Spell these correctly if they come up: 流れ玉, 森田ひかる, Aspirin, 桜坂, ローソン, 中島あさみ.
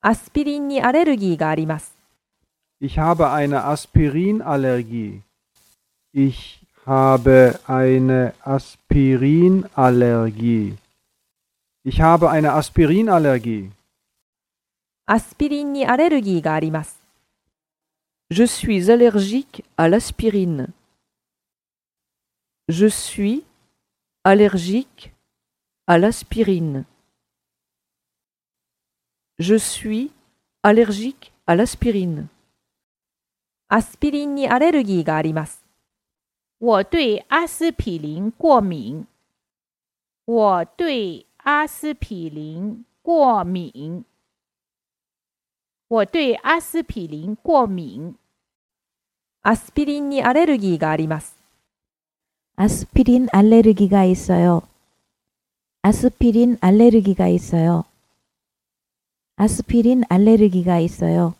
アスピリンにアレルギーがあります。Ich habe eine Aspirinallergie. Ich habe eine Aspirinallergie. Ich habe eine Aspirinallergie. アスピリンにアレルギーがあります。Je suis allergique à l'aspirine. Je suis allergique à l'aspirine. Je suis allergique à l'aspirine. アスピリンにアレルギーがあります。我对阿司匹林过敏。我对阿司匹林过敏。我对阿司匹林过敏。アスピリンにアレルギーがあります。アスピリンアレルギーが있어요。アスピリンアレルギーが있어요。アスピリンアレルギーが있어요。